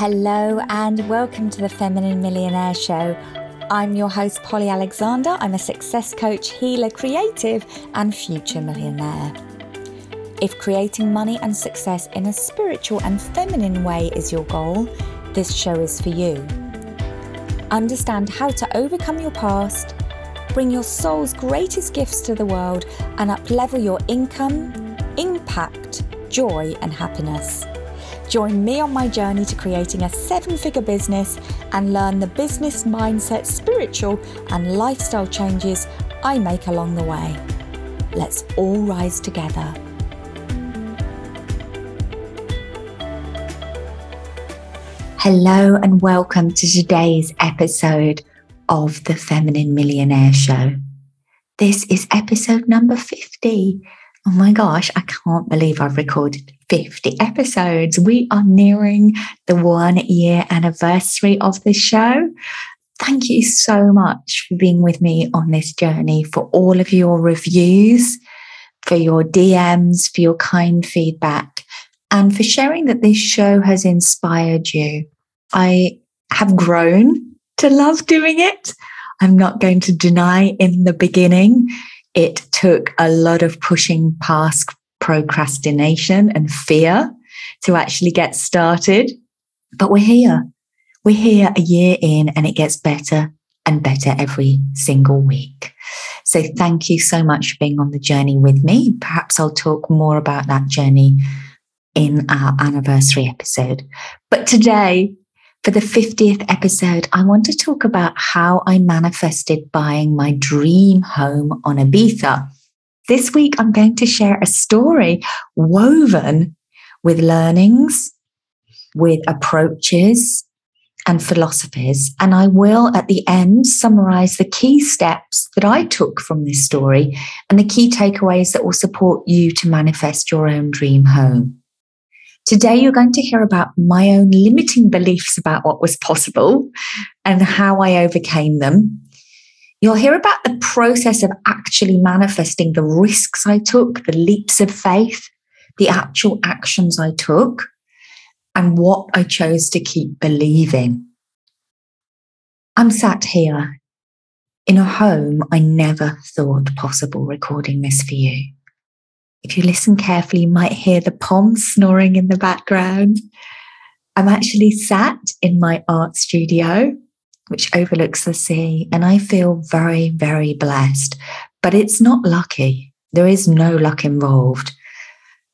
Hello and welcome to the Feminine Millionaire Show. I'm your host, Polly Alexander. I'm a success coach, healer, creative, and future millionaire. If creating money and success in a spiritual and feminine way is your goal, this show is for you. Understand how to overcome your past, bring your soul's greatest gifts to the world, and uplevel your income, impact, joy, and happiness. Join me on my journey to creating a seven-figure business and learn the business mindset, spiritual and lifestyle changes I make along the way. Let's all rise together. Hello and welcome to today's episode of the Feminine Millionaire Show. This is episode number 50. Oh my gosh, I can't believe I've recorded 50 episodes. We are nearing the 1 year anniversary of this show. Thank you so much for being with me on this journey, for all of your reviews, for your DMs, for your kind feedback, and for sharing that this show has inspired you. I have grown to love doing it. I'm not going to deny in the beginning, it took a lot of pushing past procrastination and fear to actually get started. But we're here. We're here a year in, and it gets better and better every single week. So thank you so much for being on the journey with me. Perhaps I'll talk more about that journey in our anniversary episode. But today, for the 50th episode, I want to talk about how I manifested buying my dream home on Ibiza. This week, I'm going to share a story woven with learnings, with approaches and philosophies. And I will, at the end, summarize the key steps that I took from this story and the key takeaways that will support you to manifest your own dream home. Today, you're going to hear about my own limiting beliefs about what was possible and how I overcame them. You'll hear about the process of actually manifesting, the risks I took, the leaps of faith, the actual actions I took, and what I chose to keep believing. I'm sat here in a home I never thought possible recording this for you. If you listen carefully, you might hear the pom snoring in the background. I'm actually sat in my art studio, which overlooks the sea, and I feel very, very blessed. But it's not lucky. There is no luck involved.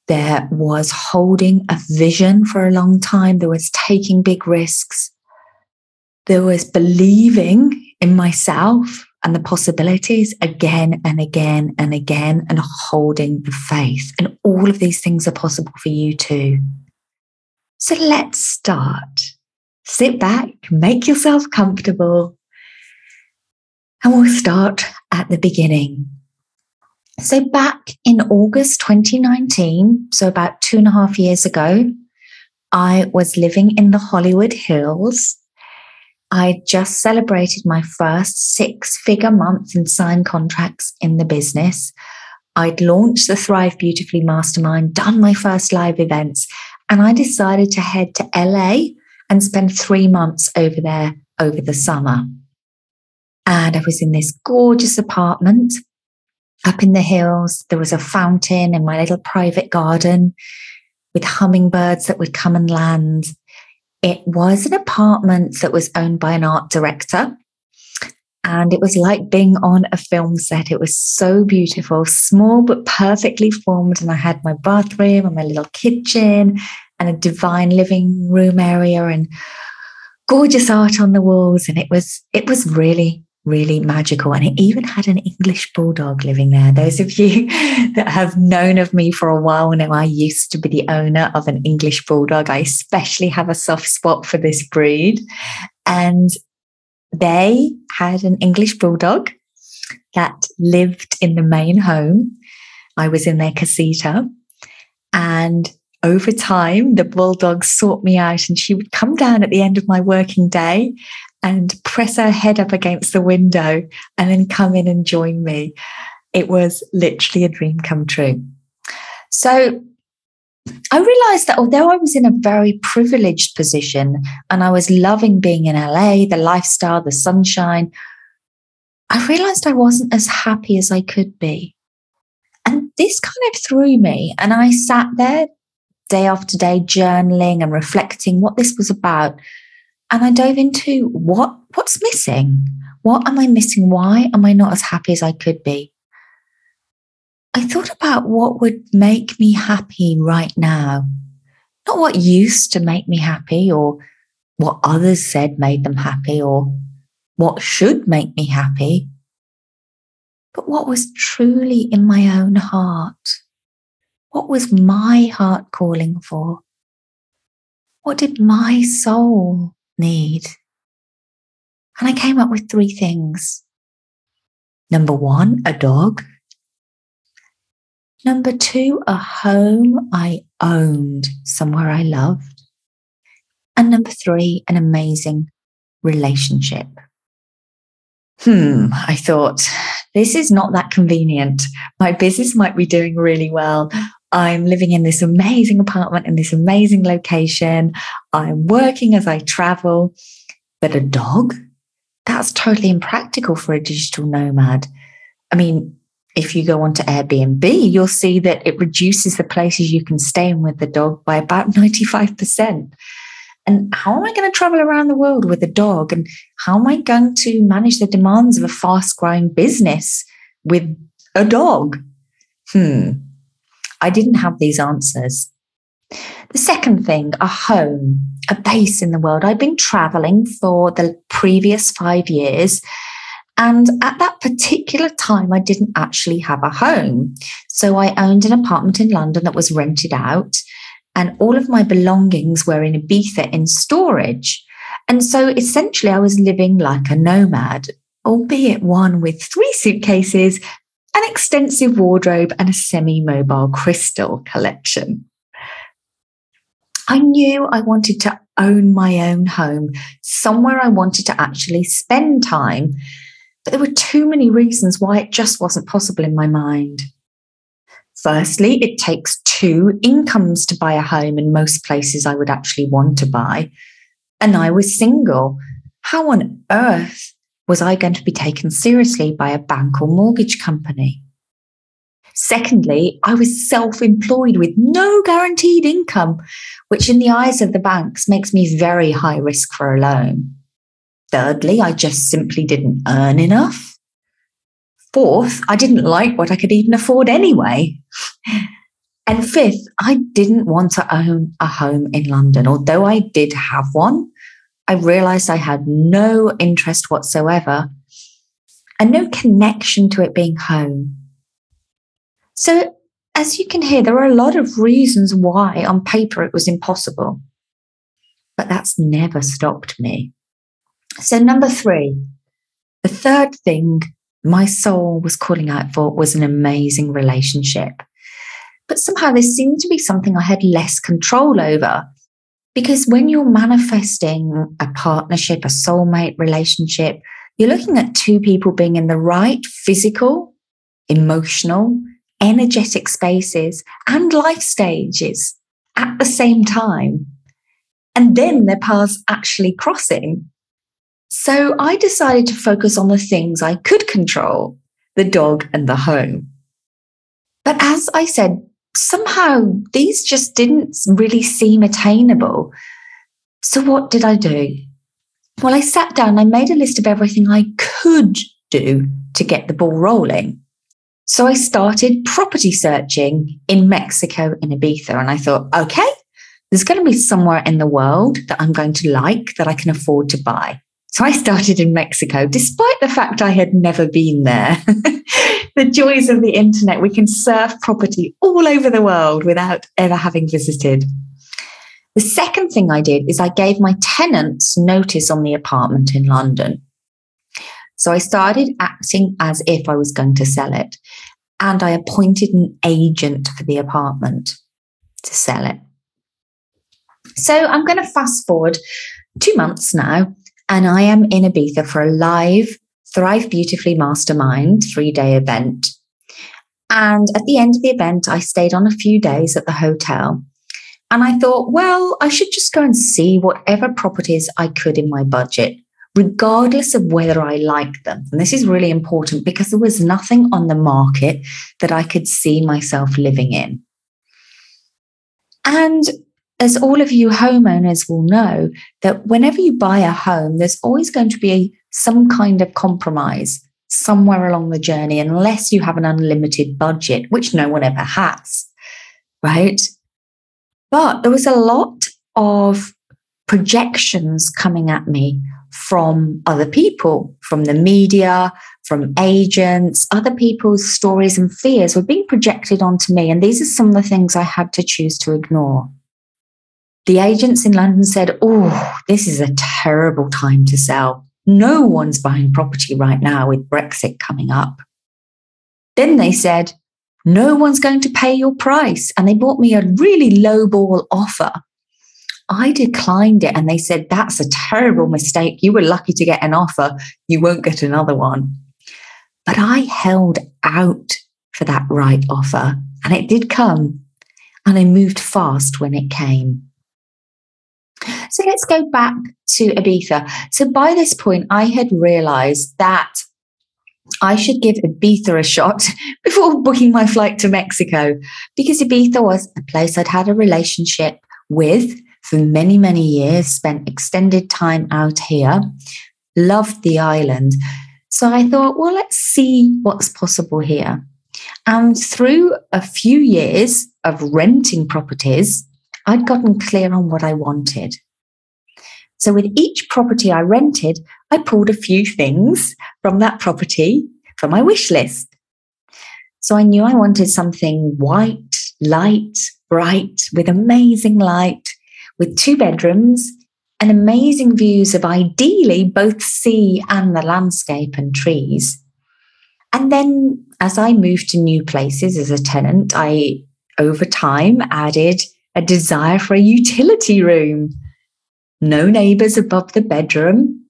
There was holding a vision for a long time. There was taking big risks. There was believing in myself and the possibilities again and again and again, and holding the faith. And all of these things are possible for you too. So let's start. Sit back, make yourself comfortable, and we'll start at the beginning. So back in August 2019, so about 2.5 years ago, I was living in the Hollywood Hills. I just celebrated my first six-figure month and signed contracts in the business. I'd launched the Thrive Beautifully Mastermind, done my first live events, and I decided to head to LA and spend 3 months over there over the summer. And I was in this gorgeous apartment up in the hills. There was a fountain in my little private garden with hummingbirds that would come and land. It was an apartment that was owned by an art director, and it was like being on a film set. It was so beautiful, small but perfectly formed, and I had my bathroom and my little kitchen and a divine living room area and gorgeous art on the walls, and it was really, really magical. And it even had an English bulldog living there. Those of you that have known of me for a while now, I used to be the owner of an English bulldog. I especially have a soft spot for this breed. And they had an English bulldog that lived in the main home. I was in their casita. And over time, the bulldog sought me out, and she would come down at the end of my working day and press her head up against the window and then come in and join me. It was literally a dream come true. So I realized that although I was in a very privileged position and I was loving being in LA, the lifestyle, the sunshine, I realized I wasn't as happy as I could be. And this kind of threw me. And I sat there day after day, journaling and reflecting what this was about. And I dove into what's missing? What am I missing? Why am I not as happy as I could be? I thought about what would make me happy right now, not what used to make me happy or what others said made them happy or what should make me happy, but what was truly in my own heart. What was my heart calling for? What did my soul need? And I came up with three things. Number one, a dog. Number two, a home I owned, somewhere I loved. And number three, an amazing relationship. I thought, this is not that convenient. My business might be doing really well. I'm living in this amazing apartment in this amazing location. I'm working as I travel. But a dog? That's totally impractical for a digital nomad. I mean, if you go onto Airbnb, you'll see that it reduces the places you can stay in with the dog by about 95%. And how am I going to travel around the world with a dog? And how am I going to manage the demands of a fast-growing business with a dog? I didn't have these answers. The second thing, a home, a base in the world. I've been traveling for the previous 5 years. And at that particular time, I didn't actually have a home. So I owned an apartment in London that was rented out, and all of my belongings were in Ibiza in storage. And so essentially, I was living like a nomad, albeit one with 3 suitcases, an extensive wardrobe, and a semi-mobile crystal collection. I knew I wanted to own my own home, somewhere I wanted to actually spend time. But there were too many reasons why it just wasn't possible in my mind. Firstly, it takes 2 incomes to buy a home in most places I would actually want to buy. And I was single. How on earth was I going to be taken seriously by a bank or mortgage company? Secondly, I was self-employed with no guaranteed income, which in the eyes of the banks makes me very high risk for a loan. Thirdly, I just simply didn't earn enough. Fourth, I didn't like what I could even afford anyway. And fifth, I didn't want to own a home in London. Although I did have one, I realized I had no interest whatsoever and no connection to it being home. So as you can hear, there are a lot of reasons why on paper it was impossible, but that's never stopped me. So number three, the third thing my soul was calling out for was an amazing relationship. But somehow this seemed to be something I had less control over, because when you're manifesting a partnership, a soulmate relationship, you're looking at 2 people being in the right physical, emotional, energetic spaces and life stages at the same time. And then their paths actually crossing. So I decided to focus on the things I could control, the dog and the home. But as I said, somehow these just didn't really seem attainable. So what did I do? Well, I sat down, I made a list of everything I could do to get the ball rolling. So I started property searching in Mexico and Ibiza. And I thought, okay, there's going to be somewhere in the world that I'm going to like that I can afford to buy. So I started in Mexico, despite the fact I had never been there. The joys of the internet, we can surf property all over the world without ever having visited. The second thing I did is I gave my tenants notice on the apartment in London. So I started acting as if I was going to sell it. And I appointed an agent for the apartment to sell it. So I'm going to fast forward 2 months now. And I am in Ibiza for a live Thrive Beautifully Mastermind 3-day event. And at the end of the event, I stayed on a few days at the hotel. And I thought, well, I should just go and see whatever properties I could in my budget, regardless of whether I like them. And this is really important because there was nothing on the market that I could see myself living in. And as all of you homeowners will know, that whenever you buy a home, there's always going to be some kind of compromise somewhere along the journey, unless you have an unlimited budget, which no one ever has, right? But there was a lot of projections coming at me from other people, from the media, from agents. Other people's stories and fears were being projected onto me. And these are some of the things I had to choose to ignore. The agents in London said, oh, this is a terrible time to sell. No one's buying property right now with Brexit coming up. Then they said, no one's going to pay your price. And they bought me a really low ball offer. I declined it and they said, that's a terrible mistake. You were lucky to get an offer. You won't get another one. But I held out for that right offer and it did come. And I moved fast when it came. So let's go back to Ibiza. So by this point, I had realized that I should give Ibiza a shot before booking my flight to Mexico, because Ibiza was a place I'd had a relationship with for many, many years, spent extended time out here, loved the island. So I thought, well, let's see what's possible here. And through a few years of renting properties, I'd gotten clear on what I wanted. So with each property I rented, I pulled a few things from that property for my wish list. So I knew I wanted something white, light, bright, with amazing light, with 2 bedrooms and amazing views of ideally both sea and the landscape and trees. And then as I moved to new places as a tenant, I, over time, added a desire for a utility room, no neighbours above the bedroom,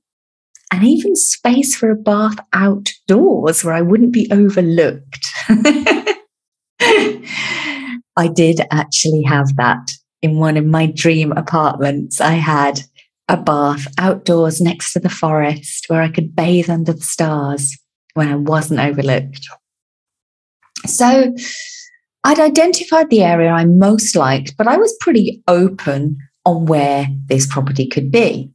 and even space for a bath outdoors where I wouldn't be overlooked. I did actually have that in one of my dream apartments. I had a bath outdoors next to the forest where I could bathe under the stars when I wasn't overlooked. So I'd identified the area I most liked, but I was pretty open on where this property could be.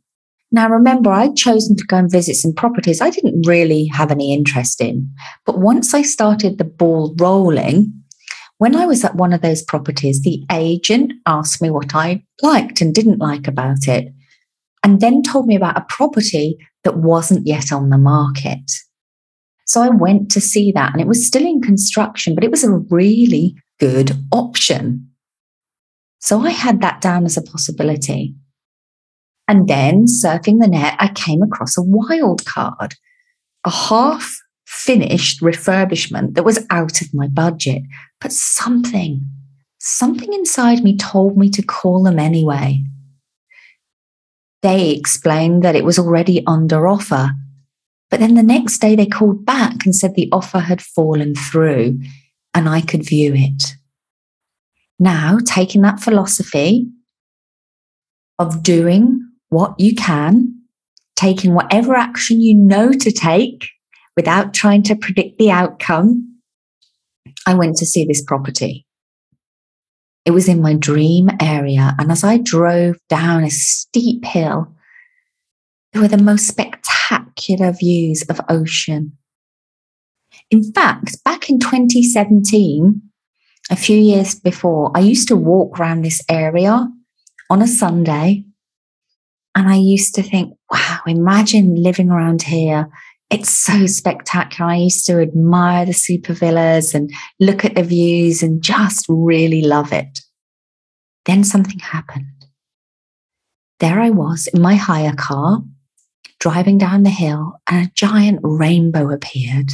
Now, remember, I'd chosen to go and visit some properties I didn't really have any interest in. But once I started the ball rolling, when I was at one of those properties, the agent asked me what I liked and didn't like about it, and then told me about a property that wasn't yet on the market. So I went to see that and it was still in construction, but it was a really good option. So I had that down as a possibility. And then surfing the net, I came across a wild card, a half-finished refurbishment that was out of my budget. But something inside me told me to call them anyway. They explained that it was already under offer. But then the next day they called back and said the offer had fallen through and I could view it. Now, taking that philosophy of doing what you can, taking whatever action you know to take without trying to predict the outcome, I went to see this property. It was in my dream area. And as I drove down a steep hill, there were the most spectacular views of ocean. In fact, back in 2017, a few years before, I used to walk around this area on a Sunday and I used to think, wow, imagine living around here. It's so spectacular. I used to admire the super villas and look at the views and just really love it. Then something happened. There I was in my hire car, driving down the hill, and a giant rainbow appeared.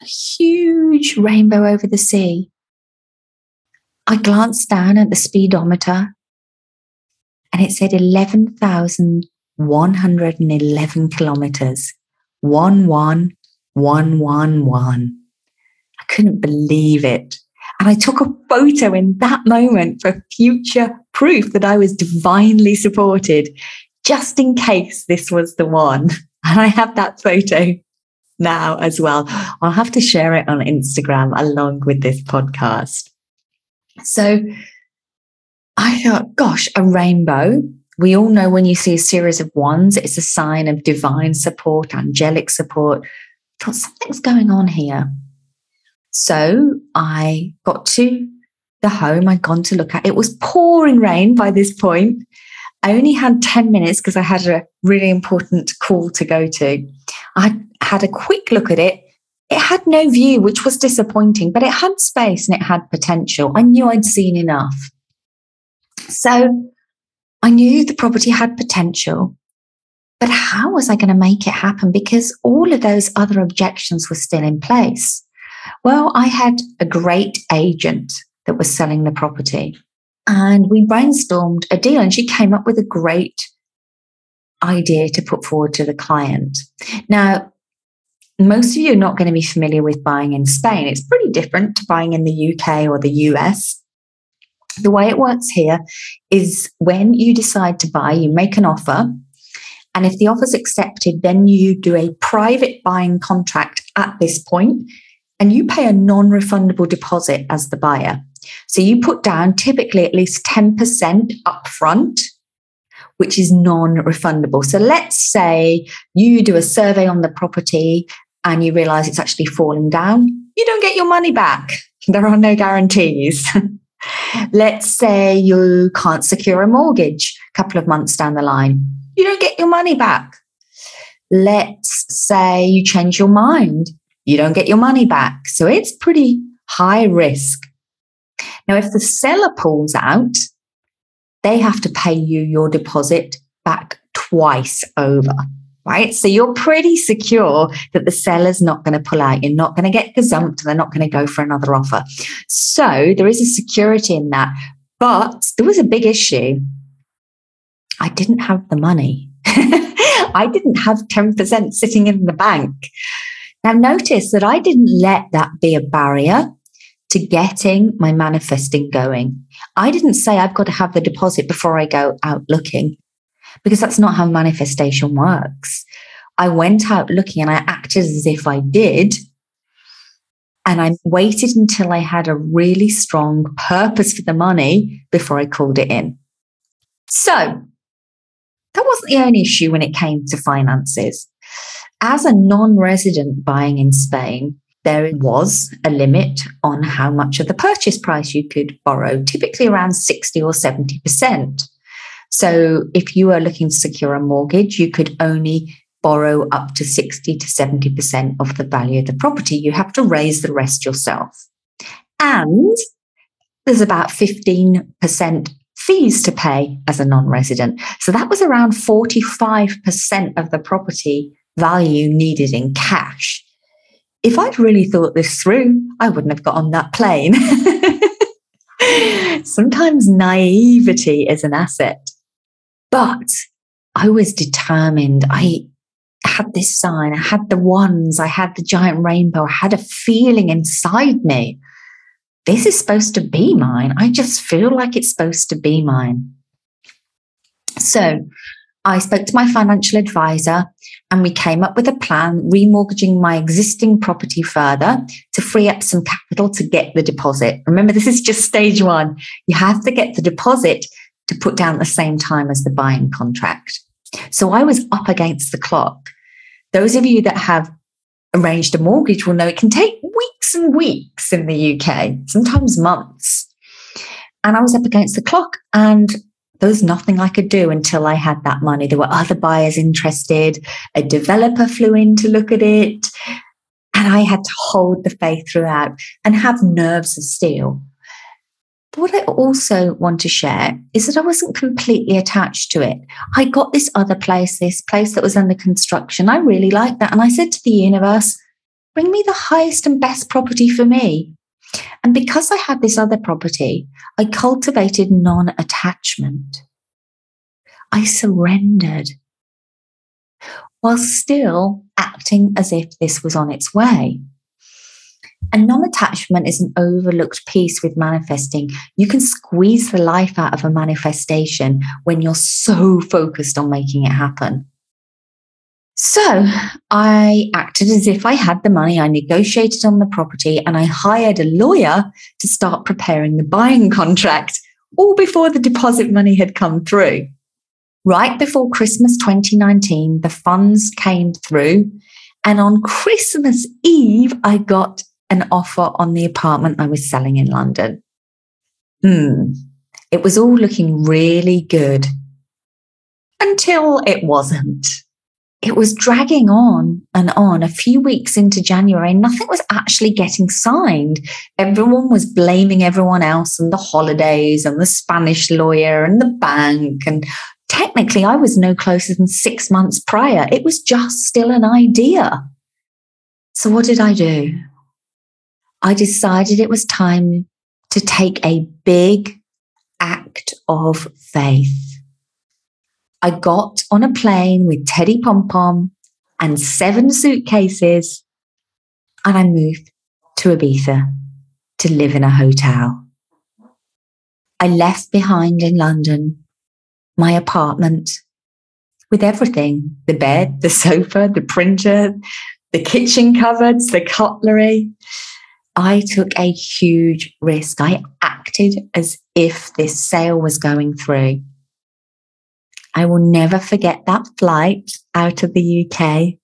A huge rainbow over the sea. I glanced down at the speedometer and it said 11,111 kilometers. 11,111. I couldn't believe it. And I took a photo in that moment for future proof that I was divinely supported, just in case this was the one. And I have that photo now as well. I'll have to share it on Instagram along with this podcast. So I thought, gosh, a rainbow. We all know when you see a series of ones, it's a sign of divine support, angelic support. I thought something's going on here. So I got to the home I'd gone to look at. It was pouring rain by this point. I only had 10 minutes because I had a really important call to go to. I had a quick look at it. It had no view, which was disappointing, but it had space and it had potential. I knew I'd seen enough. So I knew the property had potential, but how was I going to make it happen? Because all of those other objections were still in place. Well, I had a great agent that was selling the property, and we brainstormed a deal, and she came up with a great idea to put forward to the client. Now, most of you are not going to be familiar with buying in Spain. It's pretty different to buying in the UK or the US. The way it works here is when you decide to buy, you make an offer. And if the offer's accepted, then you do a private buying contract at this point, and you pay a non-refundable deposit as the buyer. So you put down typically at least 10% upfront, which is non-refundable. So let's say you do a survey on the property and you realize it's actually falling down. You don't get your money back. There are no guarantees. Let's say you can't secure a mortgage a couple of months down the line. You don't get your money back. Let's say you change your mind. You don't get your money back. So it's pretty high risk. Now, if the seller pulls out, they have to pay you your deposit back twice over, right? So you're pretty secure that the seller's not going to pull out. You're not going to get gazumped. They're not going to go for another offer. So there is a security in that. But there was a big issue. I didn't have the money. I didn't have 10% sitting in the bank. Now, notice that I didn't let that be a barrier to getting my manifesting going. I didn't say I've got to have the deposit before I go out looking, because that's not how manifestation works. I went out looking and I acted as if I did. And I waited until I had a really strong purpose for the money before I called it in. So that wasn't the only issue when it came to finances. As a non-resident buying in Spain, there was a limit on how much of the purchase price you could borrow, typically around 60 or 70%. So if you were looking to secure a mortgage, you could only borrow up to 60 to 70% of the value of the property. You have to raise the rest yourself. And there's about 15% fees to pay as a non-resident. So that was around 45% of the property value needed in cash. If I'd really thought this through, I wouldn't have got on that plane. Sometimes naivety is an asset. But I was determined. I had this sign. I had the ones. I had the giant rainbow. I had a feeling inside me. This is supposed to be mine. I just feel like it's supposed to be mine. So I spoke to my financial advisor and we came up with a plan, remortgaging my existing property further to free up some capital to get the deposit. Remember, this is just stage one. You have to get the deposit to put down at the same time as the buying contract. So I was up against the clock. Those of you that have arranged a mortgage will know it can take weeks and weeks in the UK, sometimes months. And I was up against the clock, and there was nothing I could do until I had that money. There were other buyers interested. A developer flew in to look at it. And I had to hold the faith throughout and have nerves of steel. But what I also want to share is that I wasn't completely attached to it. I got this other place, this place that was under construction. I really liked that. And I said to the universe, bring me the highest and best property for me. And because I had this other property, I cultivated non-attachment. I surrendered while still acting as if this was on its way. And non-attachment is an overlooked piece with manifesting. You can squeeze the life out of a manifestation when you're so focused on making it happen. So I acted as if I had the money. I negotiated on the property and I hired a lawyer to start preparing the buying contract all before the deposit money had come through. Right before Christmas 2019, the funds came through. And on Christmas Eve, I got an offer on the apartment I was selling in London. It was all looking really good until it wasn't. It was dragging on and on. A few weeks into January, nothing was actually getting signed. Everyone was blaming everyone else and the holidays and the Spanish lawyer and the bank. And technically, I was no closer than 6 months prior. It was just still an idea. So what did I do? I decided it was time to take a big act of faith. I got on a plane with Teddy Pom Pom and 7 suitcases, and I moved to Ibiza to live in a hotel. I left behind in London my apartment with everything, the bed, the sofa, the printer, the kitchen cupboards, the cutlery. I took a huge risk. I acted as if this sale was going through. I will never forget that flight out of the UK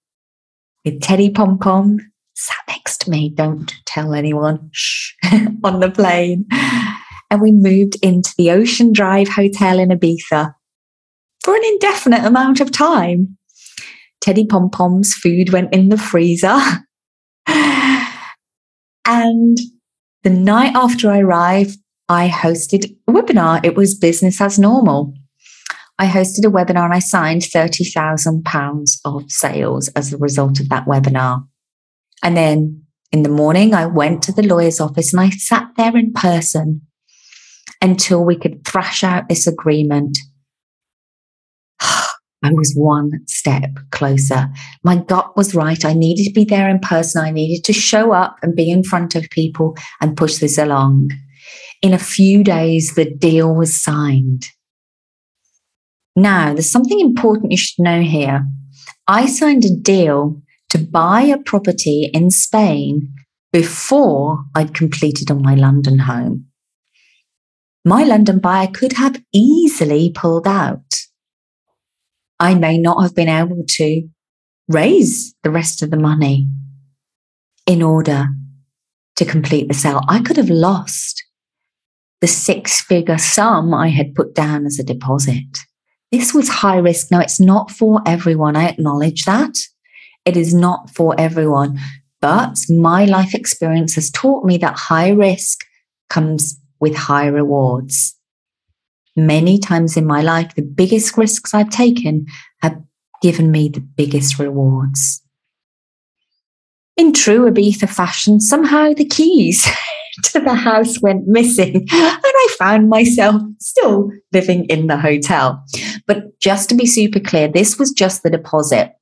with Teddy Pom Pom sat next to me. Don't tell anyone. Shh. On the plane. And we moved into the Ocean Drive Hotel in Ibiza for an indefinite amount of time. Teddy Pom Pom's food went in the freezer. And the night after I arrived, I hosted a webinar. It was business as normal. I hosted a webinar and I signed £30,000 of sales as a result of that webinar. And then in the morning, I went to the lawyer's office and I sat there in person until we could thrash out this agreement. I was one step closer. My gut was right. I needed to be there in person. I needed to show up and be in front of people and push this along. In a few days, the deal was signed. Now, there's something important you should know here. I signed a deal to buy a property in Spain before I'd completed on my London home. My London buyer could have easily pulled out. I may not have been able to raise the rest of the money in order to complete the sale. I could have lost the 6-figure sum I had put down as a deposit. This was high risk. Now, it's not for everyone. I acknowledge that. It is not for everyone. But my life experience has taught me that high risk comes with high rewards. Many times in my life, the biggest risks I've taken have given me the biggest rewards. In true Ibiza fashion, somehow the keys to the house went missing and I found myself still living in the hotel. But just to be super clear, this was just the deposit.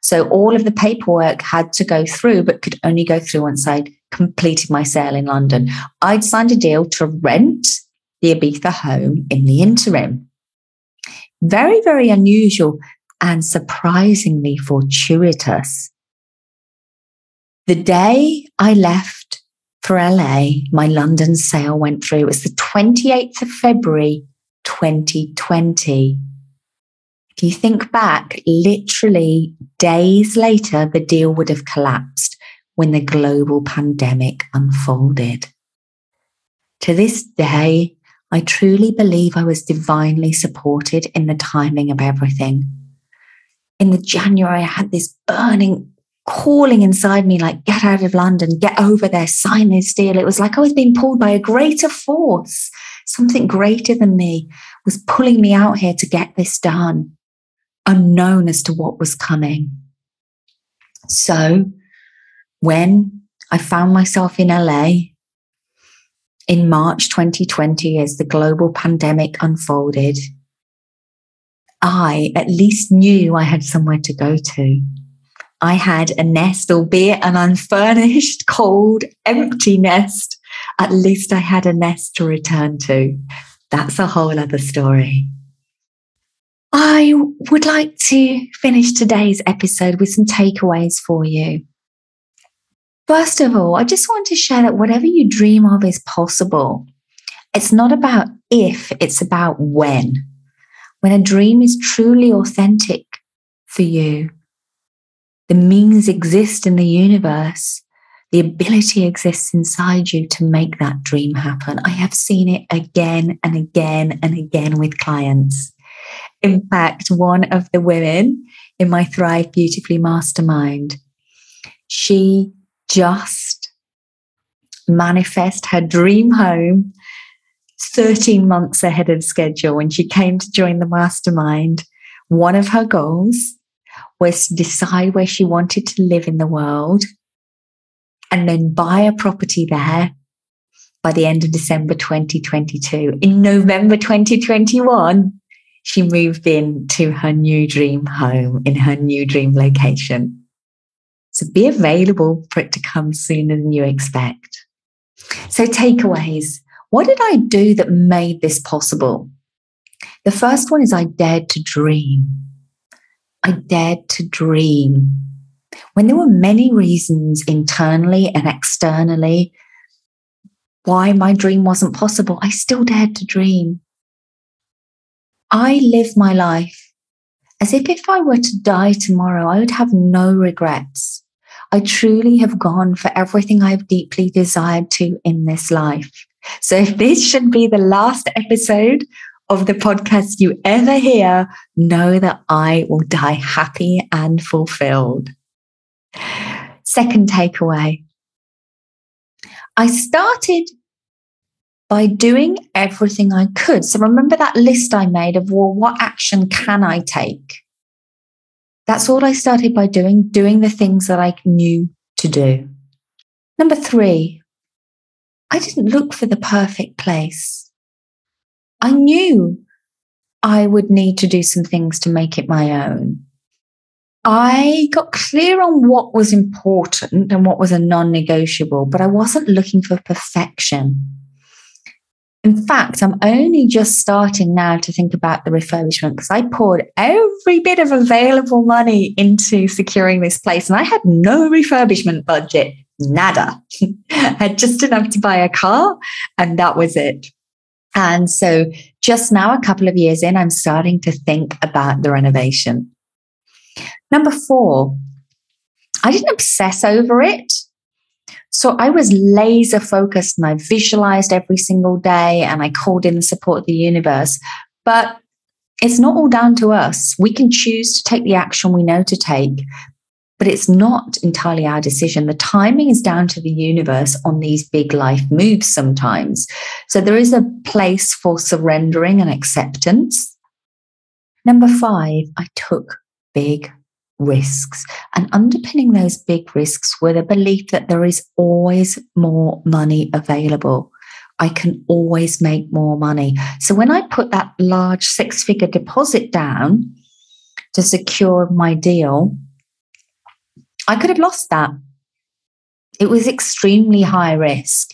So all of the paperwork had to go through, but could only go through once I'd completed my sale in London. I'd signed a deal to rent the Ibiza home in the interim. Very, very unusual and surprisingly fortuitous. The day I left for LA, my London sale went through. It was the 28th of February, 2020. If you think back, literally days later, the deal would have collapsed when the global pandemic unfolded. To this day, I truly believe I was divinely supported in the timing of everything. In the January, I had this burning calling inside me like, get out of London, get over there, sign this deal. It was like I was being pulled by a greater force. Something greater than me was pulling me out here to get this done, unknown as to what was coming. So when I found myself in LA in March 2020, as the global pandemic unfolded, I at least knew I had somewhere to go to. I had a nest, albeit an unfurnished, cold, empty nest. At least I had a nest to return to. That's a whole other story. I would like to finish today's episode with some takeaways for you. First of all, I just want to share that whatever you dream of is possible. It's not about if, it's about when. When a dream is truly authentic for you, the means exist in the universe. The ability exists inside you to make that dream happen. I have seen it again and again and again with clients. In fact, one of the women in my Thrive Beautifully Mastermind, she just manifested her dream home 13 months ahead of schedule. When she came to join the mastermind, one of her goals was to decide where she wanted to live in the world and then buy a property there by the end of December 2022. In November 2021, she moved into her new dream home in her new dream location. So be available for it to come sooner than you expect. So takeaways. What did I do that made this possible? The first one is I dared to dream. I dared to dream. When there were many reasons internally and externally why my dream wasn't possible, I still dared to dream. I live my life as if I were to die tomorrow, I would have no regrets. I truly have gone for everything I've deeply desired to in this life. So if this should be the last episode of the podcast you ever hear, know that I will die happy and fulfilled. Second takeaway. I started by doing everything I could. So remember that list I made of, well, what action can I take? That's all I started by doing the things that I knew to do. Number three, I didn't look for the perfect place. I knew I would need to do some things to make it my own. I got clear on what was important and what was a non-negotiable, but I wasn't looking for perfection. In fact, I'm only just starting now to think about the refurbishment because I poured every bit of available money into securing this place and I had no refurbishment budget, nada. I had just enough to buy a car and that was it. And so just now, a couple of years in, I'm starting to think about the renovation. Number four, I didn't obsess over it. So I was laser focused and I visualized every single day and I called in the support of the universe. But it's not all down to us. We can choose to take the action we know to take, but it's not entirely our decision. The timing is down to the universe on these big life moves sometimes. So there is a place for surrendering and acceptance. Number five, I took big risks. And underpinning those big risks were the belief that there is always more money available. I can always make more money. So when I put that large six-figure deposit down to secure my deal, I could have lost that. It was extremely high risk.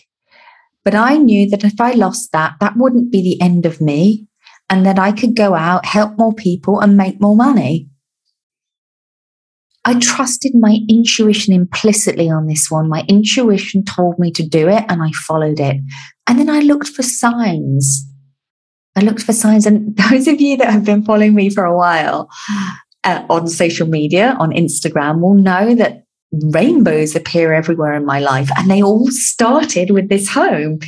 But I knew that if I lost that, that wouldn't be the end of me and that I could go out, help more people and make more money. I trusted my intuition implicitly on this one. My intuition told me to do it and I followed it. And then I looked for signs. And those of you that have been following me for a while on social media, on Instagram, will know that rainbows appear everywhere in my life. And they all started with this home.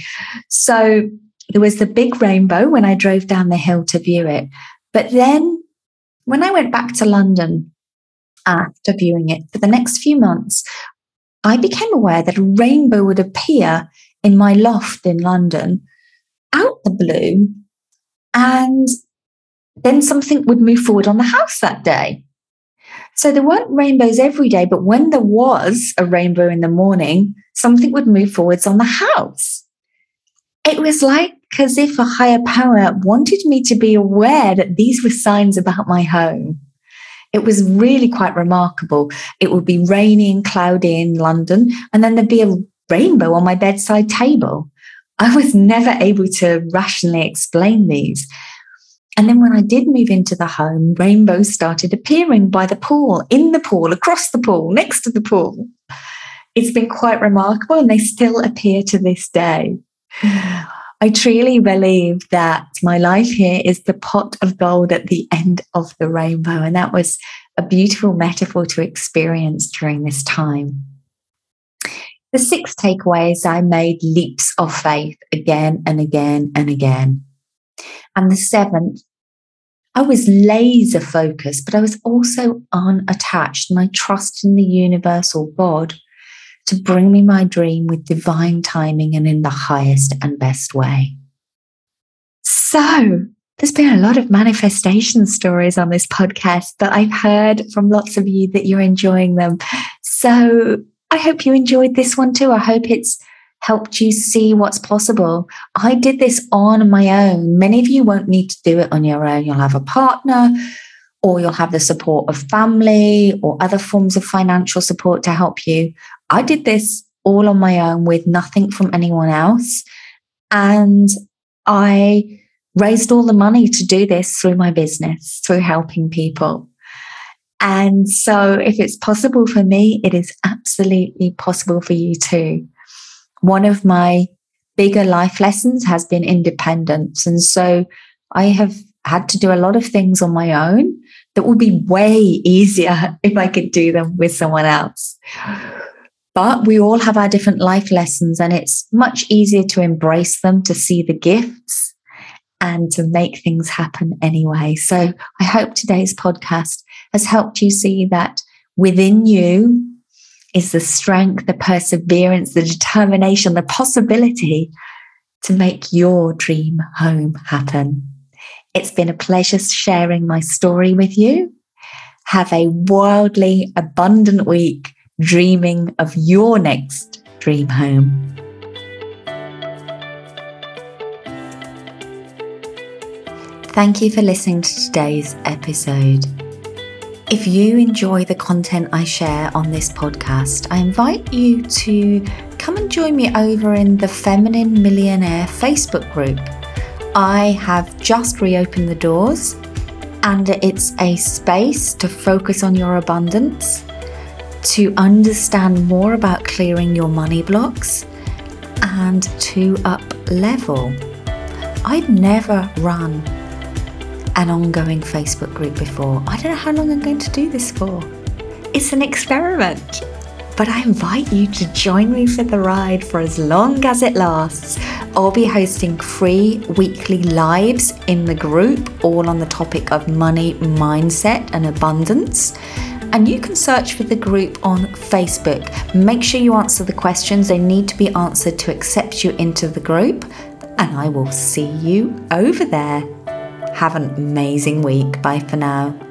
So there was the big rainbow when I drove down the hill to view it. But then when I went back to London, after viewing it for the next few months, I became aware that a rainbow would appear in my loft in London out the blue, and then something would move forward on the house that day. So there weren't rainbows every day, but when there was a rainbow in the morning, something would move forwards on the house. It was like as if a higher power wanted me to be aware that these were signs about my home. It was really quite remarkable. It would be rainy and cloudy in London, and then there'd be a rainbow on my bedside table. I was never able to rationally explain these. And then when I did move into the home, rainbows started appearing by the pool, in the pool, across the pool, next to the pool. It's been quite remarkable, and they still appear to this day. I truly believe that my life here is the pot of gold at the end of the rainbow. And that was a beautiful metaphor to experience during this time. The 6th takeaway is I made leaps of faith again and again and again. And the 7th, I was laser focused, but I was also unattached, and I trust in the universe or God to bring me my dream with divine timing and in the highest and best way. So there's been a lot of manifestation stories on this podcast, but I've heard from lots of you that you're enjoying them. So I hope you enjoyed this one too. I hope it's helped you see what's possible. I did this on my own. Many of you won't need to do it on your own. You'll have a partner, or you'll have the support of family or other forms of financial support to help you. I did this all on my own with nothing from anyone else. And I raised all the money to do this through my business, through helping people. And so if it's possible for me, it is absolutely possible for you too. One of my bigger life lessons has been independence. And so I have had to do a lot of things on my own that would be way easier if I could do them with someone else. But we all have our different life lessons, and it's much easier to embrace them, to see the gifts, and to make things happen anyway. So I hope today's podcast has helped you see that within you is the strength, the perseverance, the determination, the possibility to make your dream home happen. It's been a pleasure sharing my story with you. Have a wildly abundant week, dreaming of your next dream home. Thank you for listening to today's episode. If you enjoy the content I share on this podcast, I invite you to come and join me over in the Feminine Millionaire Facebook group. I have just reopened the doors, and it's a space to focus on your abundance, to understand more about clearing your money blocks, and to up level. I'd never run an ongoing Facebook group before. I don't know how long I'm going to do this for. It's an experiment, but I invite you to join me for the ride for as long as it lasts. I'll be hosting free weekly lives in the group, all on the topic of money, mindset, and abundance. And you can search for the group on Facebook. Make sure you answer the questions. They need to be answered to accept you into the group. And I will see you over there. Have an amazing week. Bye for now.